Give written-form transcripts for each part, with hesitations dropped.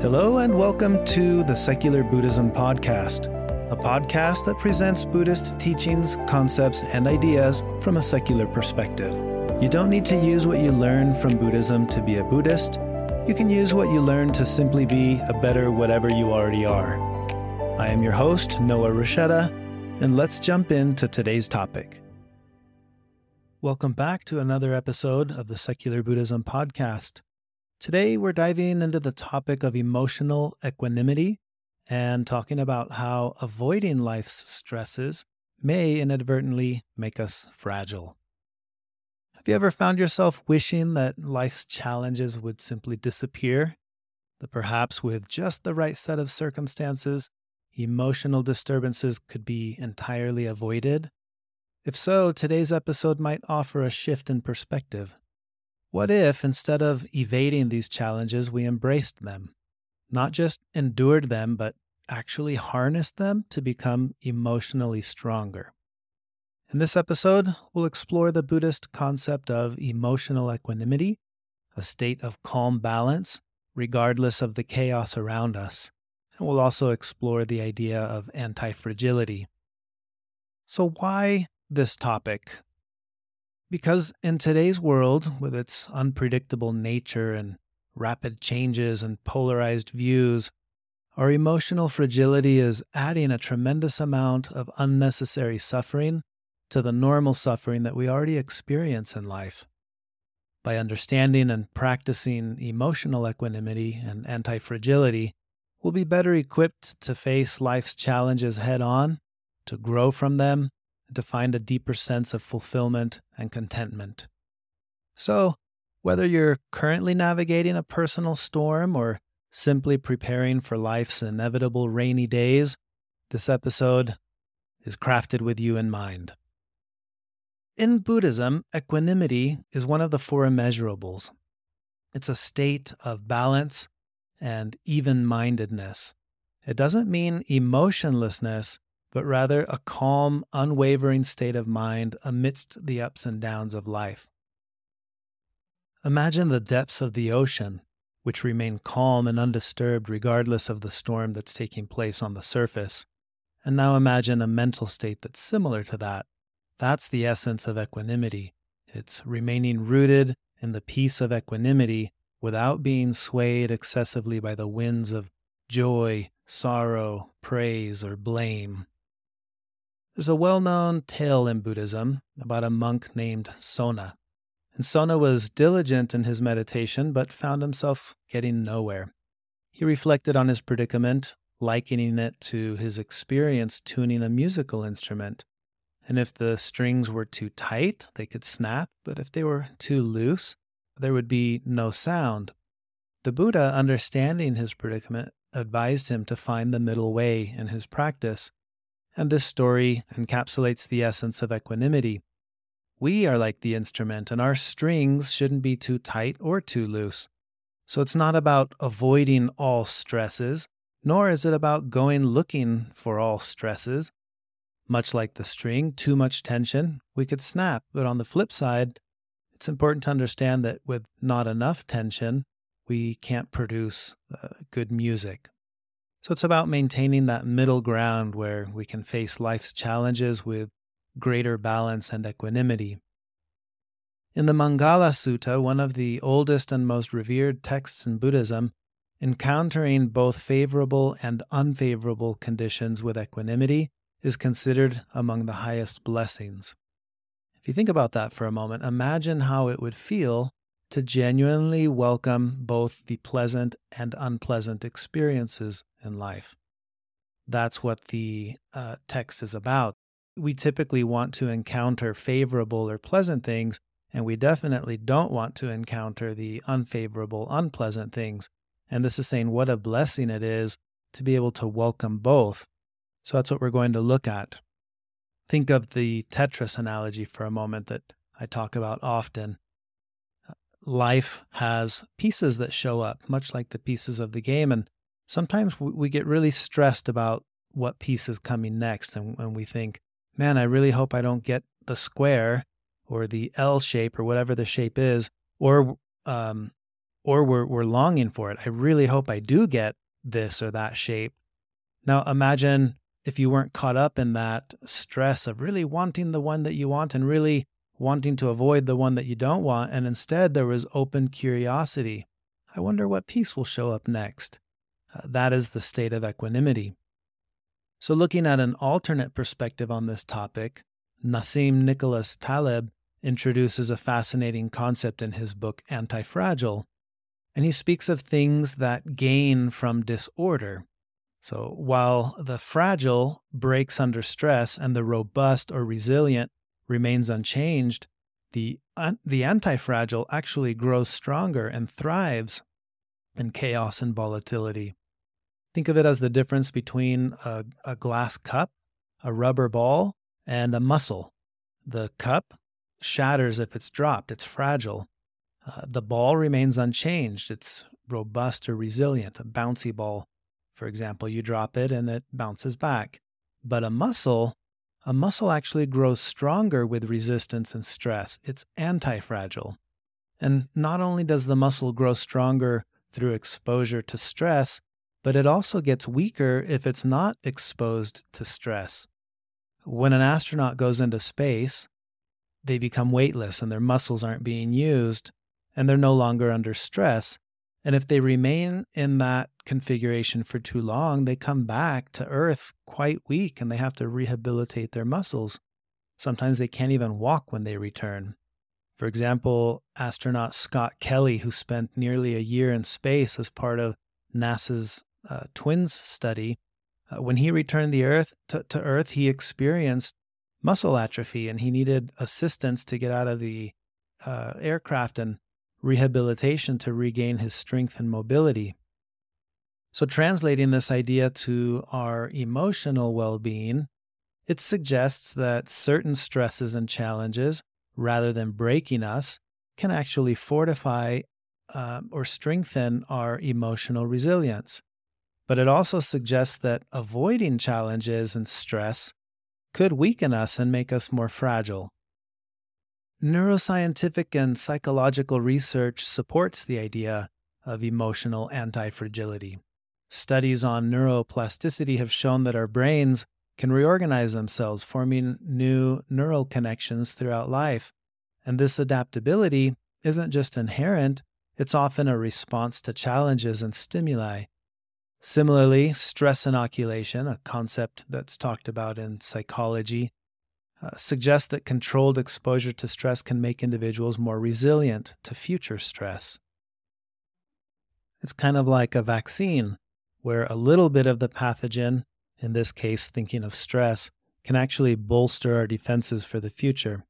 Hello and welcome to the Secular Buddhism Podcast, a podcast that presents Buddhist teachings, concepts, and ideas from a secular perspective. You don't need to use what you learn from Buddhism to be a Buddhist. You can use what you learn to simply be a better whatever you already are. I am your host, Noah Raschetta, and let's jump into today's topic. Welcome back to another episode of the Secular Buddhism Podcast. Today, we're diving into the topic of emotional equanimity and talking about how avoiding life's stresses may inadvertently make us fragile. Have you ever found yourself wishing that life's challenges would simply disappear? That perhaps with just the right set of circumstances, emotional disturbances could be entirely avoided? If so, today's episode might offer a shift in perspective. What if, instead of evading these challenges, we embraced them? Not just endured them, but actually harnessed them to become emotionally stronger. In this episode, we'll explore the Buddhist concept of emotional equanimity, a state of calm balance, regardless of the chaos around us. And we'll also explore the idea of antifragility. So why this topic? Because in today's world, with its unpredictable nature and rapid changes and polarized views, our emotional fragility is adding a tremendous amount of unnecessary suffering to the normal suffering that we already experience in life. By understanding and practicing emotional equanimity and anti-fragility, we'll be better equipped to face life's challenges head-on, to grow from them, to find a deeper sense of fulfillment and contentment. So, whether you're currently navigating a personal storm or simply preparing for life's inevitable rainy days, this episode is crafted with you in mind. In Buddhism, equanimity is one of the four immeasurables. It's a state of balance and even-mindedness. It doesn't mean emotionlessness, but rather a calm, unwavering state of mind amidst the ups and downs of life. Imagine the depths of the ocean, which remain calm and undisturbed regardless of the storm that's taking place on the surface. And now imagine a mental state that's similar to that. That's the essence of equanimity. It's remaining rooted in the peace of equanimity without being swayed excessively by the winds of joy, sorrow, praise, or blame. There's a well-known tale in Buddhism about a monk named Sona. And Sona was diligent in his meditation, but found himself getting nowhere. He reflected on his predicament, likening it to his experience tuning a musical instrument. And if the strings were too tight, they could snap, but if they were too loose, there would be no sound. The Buddha, understanding his predicament, advised him to find the middle way in his practice. And this story encapsulates the essence of equanimity. We are like the instrument, and our strings shouldn't be too tight or too loose. So it's not about avoiding all stresses, nor is it about going looking for all stresses. Much like the string, too much tension, we could snap. But on the flip side, it's important to understand that with not enough tension, we can't produce good music. So it's about maintaining that middle ground where we can face life's challenges with greater balance and equanimity. In the Mangala Sutta, one of the oldest and most revered texts in Buddhism, encountering both favorable and unfavorable conditions with equanimity is considered among the highest blessings. If you think about that for a moment, imagine how it would feel to genuinely welcome both the pleasant and unpleasant experiences in life. That's what the text is about. We typically want to encounter favorable or pleasant things, and we definitely don't want to encounter the unfavorable, unpleasant things. And this is saying what a blessing it is to be able to welcome both. So that's what we're going to look at. Think of the Tetris analogy for a moment that I talk about often. Life has pieces that show up, much like the pieces of the game. And sometimes we get really stressed about what piece is coming next. And we think, man, I really hope I don't get the square or the L shape or whatever the shape is. Or or we're longing for it. I really hope I do get this or that shape. Now imagine if you weren't caught up in that stress of really wanting the one that you want and really wanting to avoid the one that you don't want, and instead there was open curiosity. I wonder what piece will show up next. That is the state of equanimity. So looking at an alternate perspective on this topic, Nassim Nicholas Taleb introduces a fascinating concept in his book Antifragile, and he speaks of things that gain from disorder. So while the fragile breaks under stress and the robust or resilient remains unchanged, the antifragile actually grows stronger and thrives in chaos and volatility. Think of it as the difference between a glass cup, a rubber ball, and a muscle. The cup shatters if it's dropped. It's fragile. The ball remains unchanged. It's robust or resilient. A bouncy ball, for example, you drop it and it bounces back. But a muscle actually grows stronger with resistance and stress. It's antifragile. And not only does the muscle grow stronger through exposure to stress, but it also gets weaker if it's not exposed to stress. When an astronaut goes into space, they become weightless and their muscles aren't being used, and they're no longer under stress. And if they remain in that configuration for too long, they come back to Earth quite weak and they have to rehabilitate their muscles. Sometimes they can't even walk when they return. For example, astronaut Scott Kelly, who spent nearly a year in space as part of NASA's Twins Study, when he returned to Earth, he experienced muscle atrophy and he needed assistance to get out of the aircraft and rehabilitation to regain his strength and mobility. So translating this idea to our emotional well-being, it suggests that certain stresses and challenges, rather than breaking us, can actually fortify or strengthen our emotional resilience. But it also suggests that avoiding challenges and stress could weaken us and make us more fragile. Neuroscientific and psychological research supports the idea of emotional anti-fragility. Studies on neuroplasticity have shown that our brains can reorganize themselves, forming new neural connections throughout life. And this adaptability isn't just inherent, it's often a response to challenges and stimuli. Similarly, stress inoculation, a concept that's talked about in psychology, suggests that controlled exposure to stress can make individuals more resilient to future stress. It's kind of like a vaccine, where a little bit of the pathogen, in this case thinking of stress, can actually bolster our defenses for the future.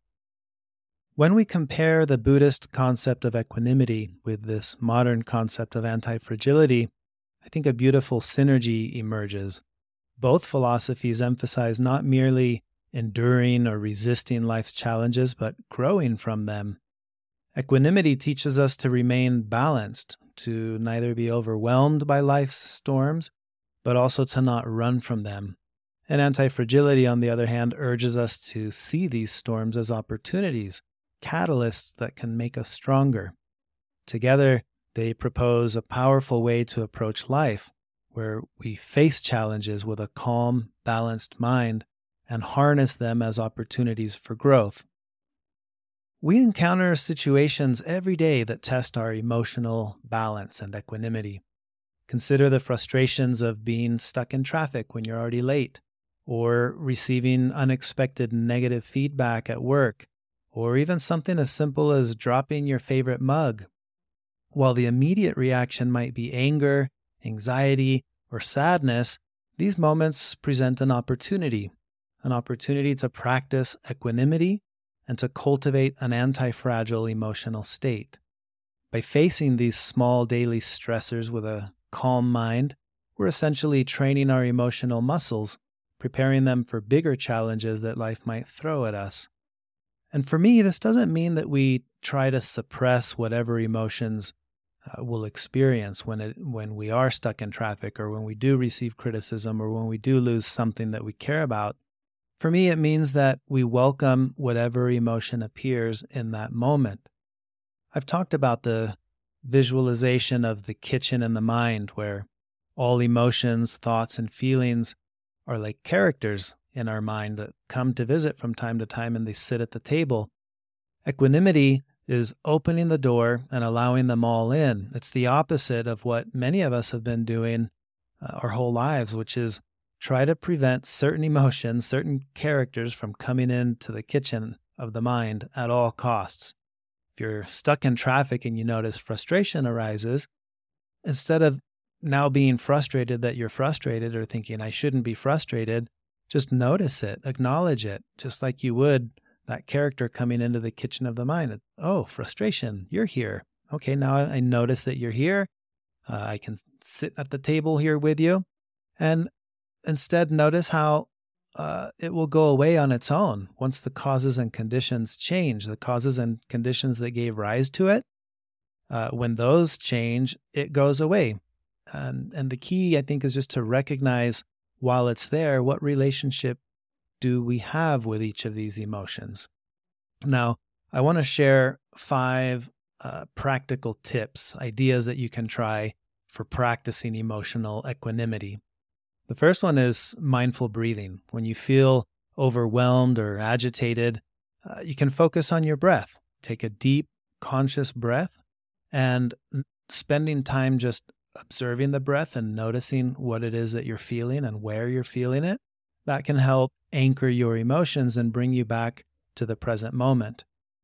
When we compare the Buddhist concept of equanimity with this modern concept of anti-fragility, I think a beautiful synergy emerges. Both philosophies emphasize not merely enduring or resisting life's challenges, but growing from them. Equanimity teaches us to remain balanced, to neither be overwhelmed by life's storms, but also to not run from them. And anti-fragility, on the other hand, urges us to see these storms as opportunities, catalysts that can make us stronger. Together, they propose a powerful way to approach life, where we face challenges with a calm, balanced mind and harness them as opportunities for growth. We encounter situations every day that test our emotional balance and equanimity. Consider the frustrations of being stuck in traffic when you're already late, or receiving unexpected negative feedback at work, or even something as simple as dropping your favorite mug. While the immediate reaction might be anger, anxiety, or sadness, these moments present an opportunity to practice equanimity and to cultivate an anti-fragile emotional state. By facing these small daily stressors with a calm mind, we're essentially training our emotional muscles, preparing them for bigger challenges that life might throw at us. And for me, this doesn't mean that we try to suppress whatever emotions we'll experience when we are stuck in traffic, or when we do receive criticism, or when we do lose something that we care about. For me, it means that we welcome whatever emotion appears in that moment. I've talked about the visualization of the kitchen in the mind, where all emotions, thoughts, and feelings are like characters in our mind that come to visit from time to time, and they sit at the table. Equanimity is opening the door and allowing them all in. It's the opposite of what many of us have been doing our whole lives, which is try to prevent certain emotions, certain characters from coming into the kitchen of the mind at all costs. If you're stuck in traffic and you notice frustration arises, instead of now being frustrated that you're frustrated or thinking, I shouldn't be frustrated, just notice it, acknowledge it, just like you would that character coming into the kitchen of the mind. Oh, frustration, you're here. Okay, now I notice that you're here. I can sit at the table here with you. And instead, notice how it will go away on its own once the causes and conditions change. The causes and conditions that gave rise to it, when those change, it goes away. And the key, I think, is just to recognize while it's there, what relationship do we have with each of these emotions? Now, I want to share 5 practical tips, ideas that you can try for practicing emotional equanimity. The first one is mindful breathing. When you feel overwhelmed or agitated, you can focus on your breath. Take a deep, conscious breath, and spending time just observing the breath and noticing what it is that you're feeling and where you're feeling it. That can help anchor your emotions and bring you back to the present moment.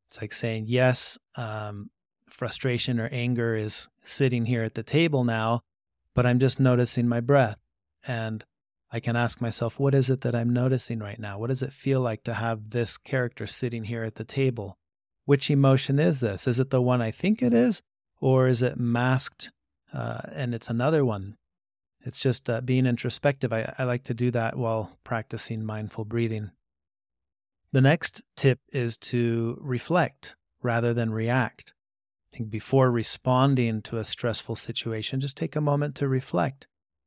It's like saying, yes, frustration or anger is sitting here at the table now, but I'm just noticing my breath. And I can ask myself, what is it that I'm noticing right now? What does it feel like to have this character sitting here at the table? Which emotion is this? Is it the one I think it is, or is it masked and it's another one? It's just being introspective. I like to do that while practicing mindful breathing. The next tip is to reflect rather than react. I think before responding to a stressful situation, just take a moment to reflect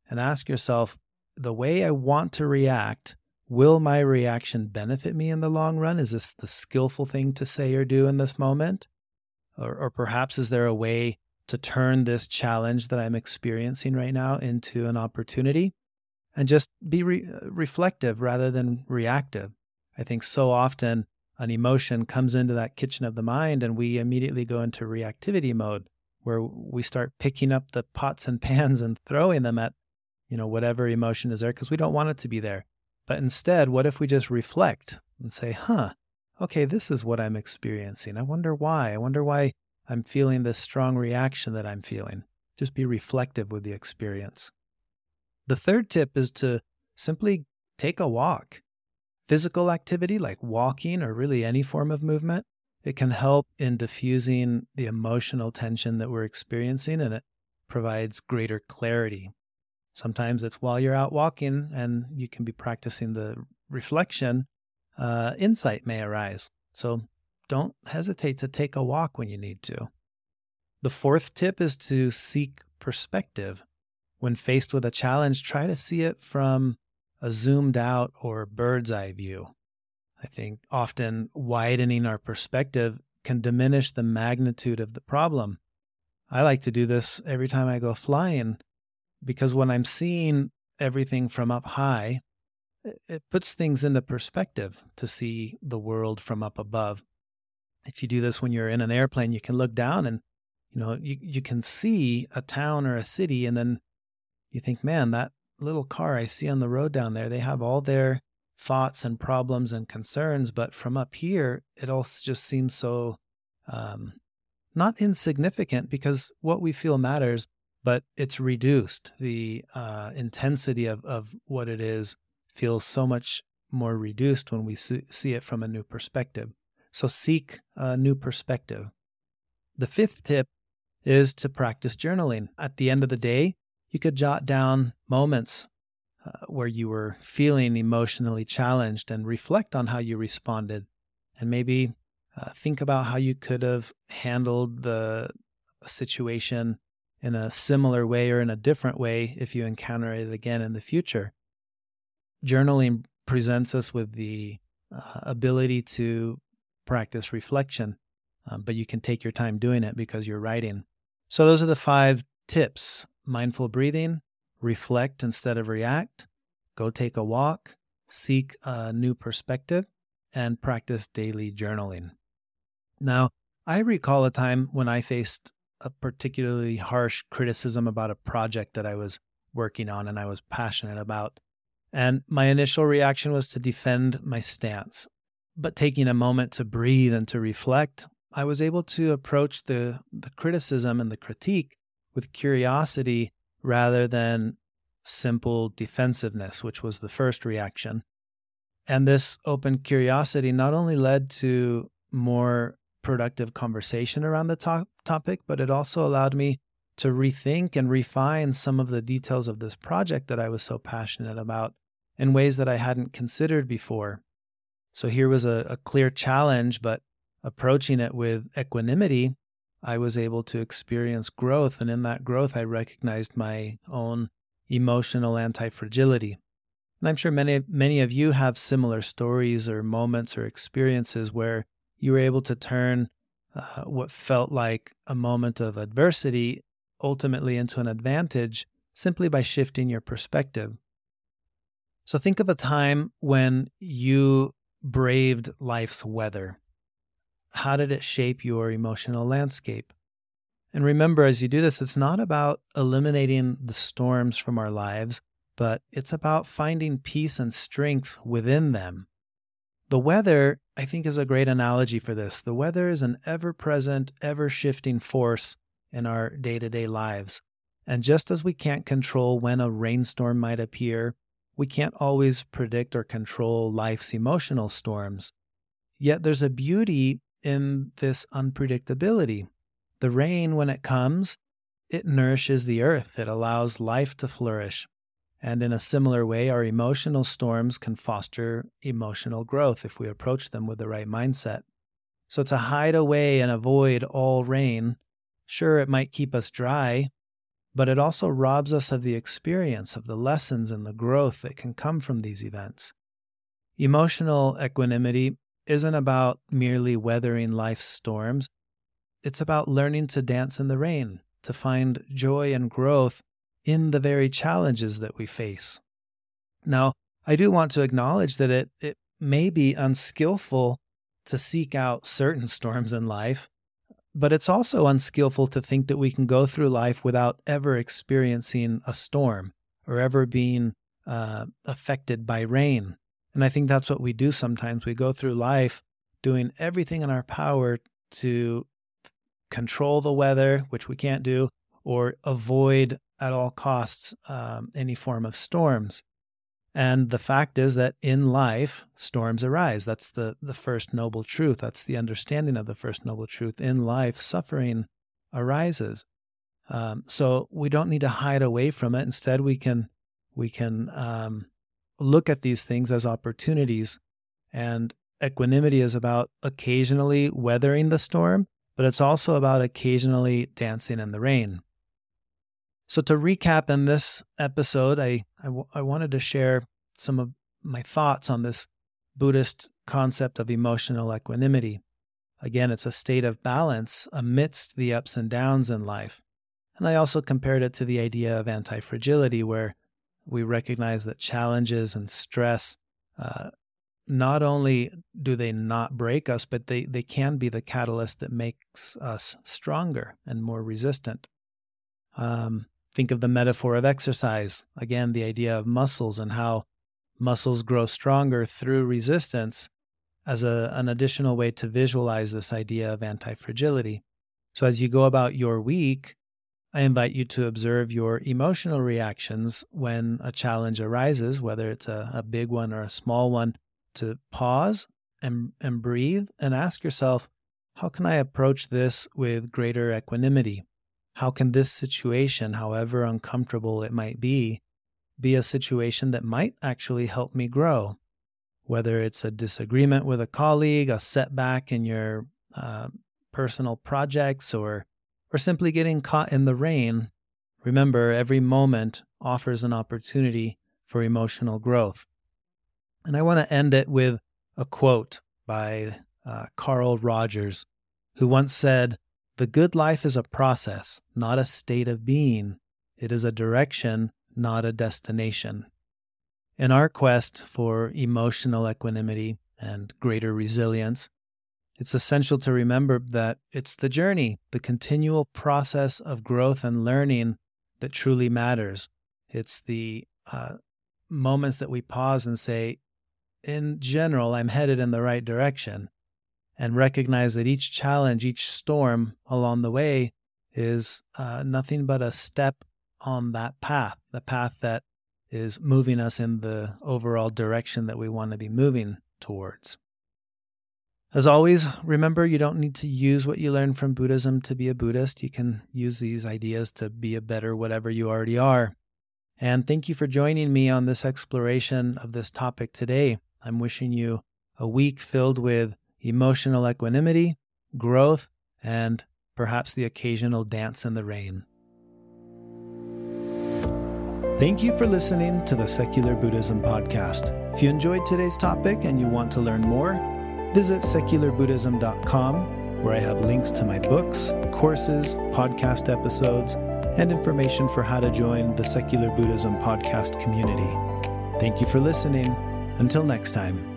and ask yourself, the way I want to react, will my reaction benefit me in the long run? Is this the skillful thing to say or do in this moment? Or perhaps is there a way to turn this challenge that I'm experiencing right now into an opportunity? And just be reflective rather than reactive. I think so often an emotion comes into that kitchen of the mind and we immediately go into reactivity mode, where we start picking up the pots and pans and throwing them at, whatever emotion is there, because we don't want it to be there. But instead, what if we just reflect and say, okay, this is what I'm experiencing. I wonder why. I wonder why I'm feeling this strong reaction that I'm feeling. Just be reflective with the experience. The third tip is to simply take a walk. Physical activity like walking or really any form of movement, it can help in diffusing the emotional tension that we're experiencing, and it provides greater clarity. Sometimes it's while you're out walking and you can be practicing the reflection, insight may arise. So don't hesitate to take a walk when you need to. The fourth tip is to seek perspective. When faced with a challenge, try to see it from a zoomed out or bird's eye view. I think often widening our perspective can diminish the magnitude of the problem. I like to do this every time I go flying, because when I'm seeing everything from up high, it puts things into perspective to see the world from up above. If you do this when you're in an airplane, you can look down and, you can see a town or a city, and then you think, man, that little car I see on the road down there, they have all their thoughts and problems and concerns, but from up here, it all just seems so not insignificant, because what we feel matters, but it's reduced. The intensity of what it is feels so much more reduced when we see it from a new perspective. So seek a new perspective. The fifth tip is to practice journaling. At the end of the day, you could jot down moments where you were feeling emotionally challenged and reflect on how you responded, and maybe think about how you could have handled the situation in a similar way or in a different way if you encounter it again in the future. Journaling presents us with the ability to practice reflection, but you can take your time doing it because you're writing. So those are the 5 tips. Mindful breathing, reflect instead of react, go take a walk, seek a new perspective, and practice daily journaling. Now, I recall a time when I faced a particularly harsh criticism about a project that I was working on and I was passionate about. And my initial reaction was to defend my stance. But taking a moment to breathe and to reflect, I was able to approach the criticism and the critique with curiosity rather than simple defensiveness, which was the first reaction. And this open curiosity not only led to more productive conversation around the topic, but it also allowed me to rethink and refine some of the details of this project that I was so passionate about in ways that I hadn't considered before. So here was a clear challenge, but approaching it with equanimity, I was able to experience growth. And in that growth, I recognized my own emotional antifragility. And I'm sure many of you have similar stories or moments or experiences where you were able to turn what felt like a moment of adversity ultimately into an advantage simply by shifting your perspective. So think of a time when you braved life's weather. How did it shape your emotional landscape? And remember, as you do this, it's not about eliminating the storms from our lives, but it's about finding peace and strength within them. The weather, I think, is a great analogy for this. The weather is an ever-present, ever-shifting force in our day-to-day lives. And just as we can't control when a rainstorm might appear, we can't always predict or control life's emotional storms. Yet there's a beauty in this unpredictability. The rain, when it comes, it nourishes the earth. It allows life to flourish. And in a similar way, our emotional storms can foster emotional growth if we approach them with the right mindset. So to hide away and avoid all rain, sure, it might keep us dry, but it also robs us of the experience, of the lessons and the growth that can come from these events. Emotional equanimity isn't about merely weathering life's storms. It's about learning to dance in the rain, to find joy and growth in the very challenges that we face. Now, I do want to acknowledge that it may be unskillful to seek out certain storms in life, but it's also unskillful to think that we can go through life without ever experiencing a storm or ever being affected by rain. And I think that's what we do sometimes. We go through life doing everything in our power to control the weather, which we can't do, or avoid at all costs any form of storms. And the fact is that in life, storms arise. That's the first noble truth. That's the understanding of the first noble truth. In life, suffering arises. So we don't need to hide away from it. Instead, we can look at these things as opportunities. And equanimity is about occasionally weathering the storm, but it's also about occasionally dancing in the rain. So to recap in this episode, I wanted to share some of my thoughts on this Buddhist concept of emotional equanimity. Again, it's a state of balance amidst the ups and downs in life. And I also compared it to the idea of anti-fragility, where we recognize that challenges and stress, not only do they not break us, but they can be the catalyst that makes us stronger and more resistant. Think of the metaphor of exercise. Again, the idea of muscles and how muscles grow stronger through resistance as an additional way to visualize this idea of anti-fragility. So as you go about your week, I invite you to observe your emotional reactions when a challenge arises, whether it's a big one or a small one, to pause and breathe and ask yourself, how can I approach this with greater equanimity? How can this situation, however uncomfortable it might be a situation that might actually help me grow? Whether it's a disagreement with a colleague, a setback in your personal projects, or simply getting caught in the rain, remember, every moment offers an opportunity for emotional growth. And I want to end it with a quote by Carl Rogers, who once said, The good life is a process, not a state of being. It is a direction, not a destination. In our quest for emotional equanimity and greater resilience, it's essential to remember that it's the journey, the continual process of growth and learning that truly matters. It's the moments that we pause and say, in general, I'm headed in the right direction, and recognize that each challenge, each storm along the way is nothing but a step on that path, the path that is moving us in the overall direction that we want to be moving towards. As always, remember you don't need to use what you learn from Buddhism to be a Buddhist. You can use these ideas to be a better whatever you already are. And thank you for joining me on this exploration of this topic today. I'm wishing you a week filled with emotional equanimity, growth, and perhaps the occasional dance in the rain. Thank you for listening to the Secular Buddhism Podcast. If you enjoyed today's topic and you want to learn more, visit secularbuddhism.com, where I have links to my books, courses, podcast episodes, and information for how to join the Secular Buddhism Podcast community. Thank you for listening. Until next time.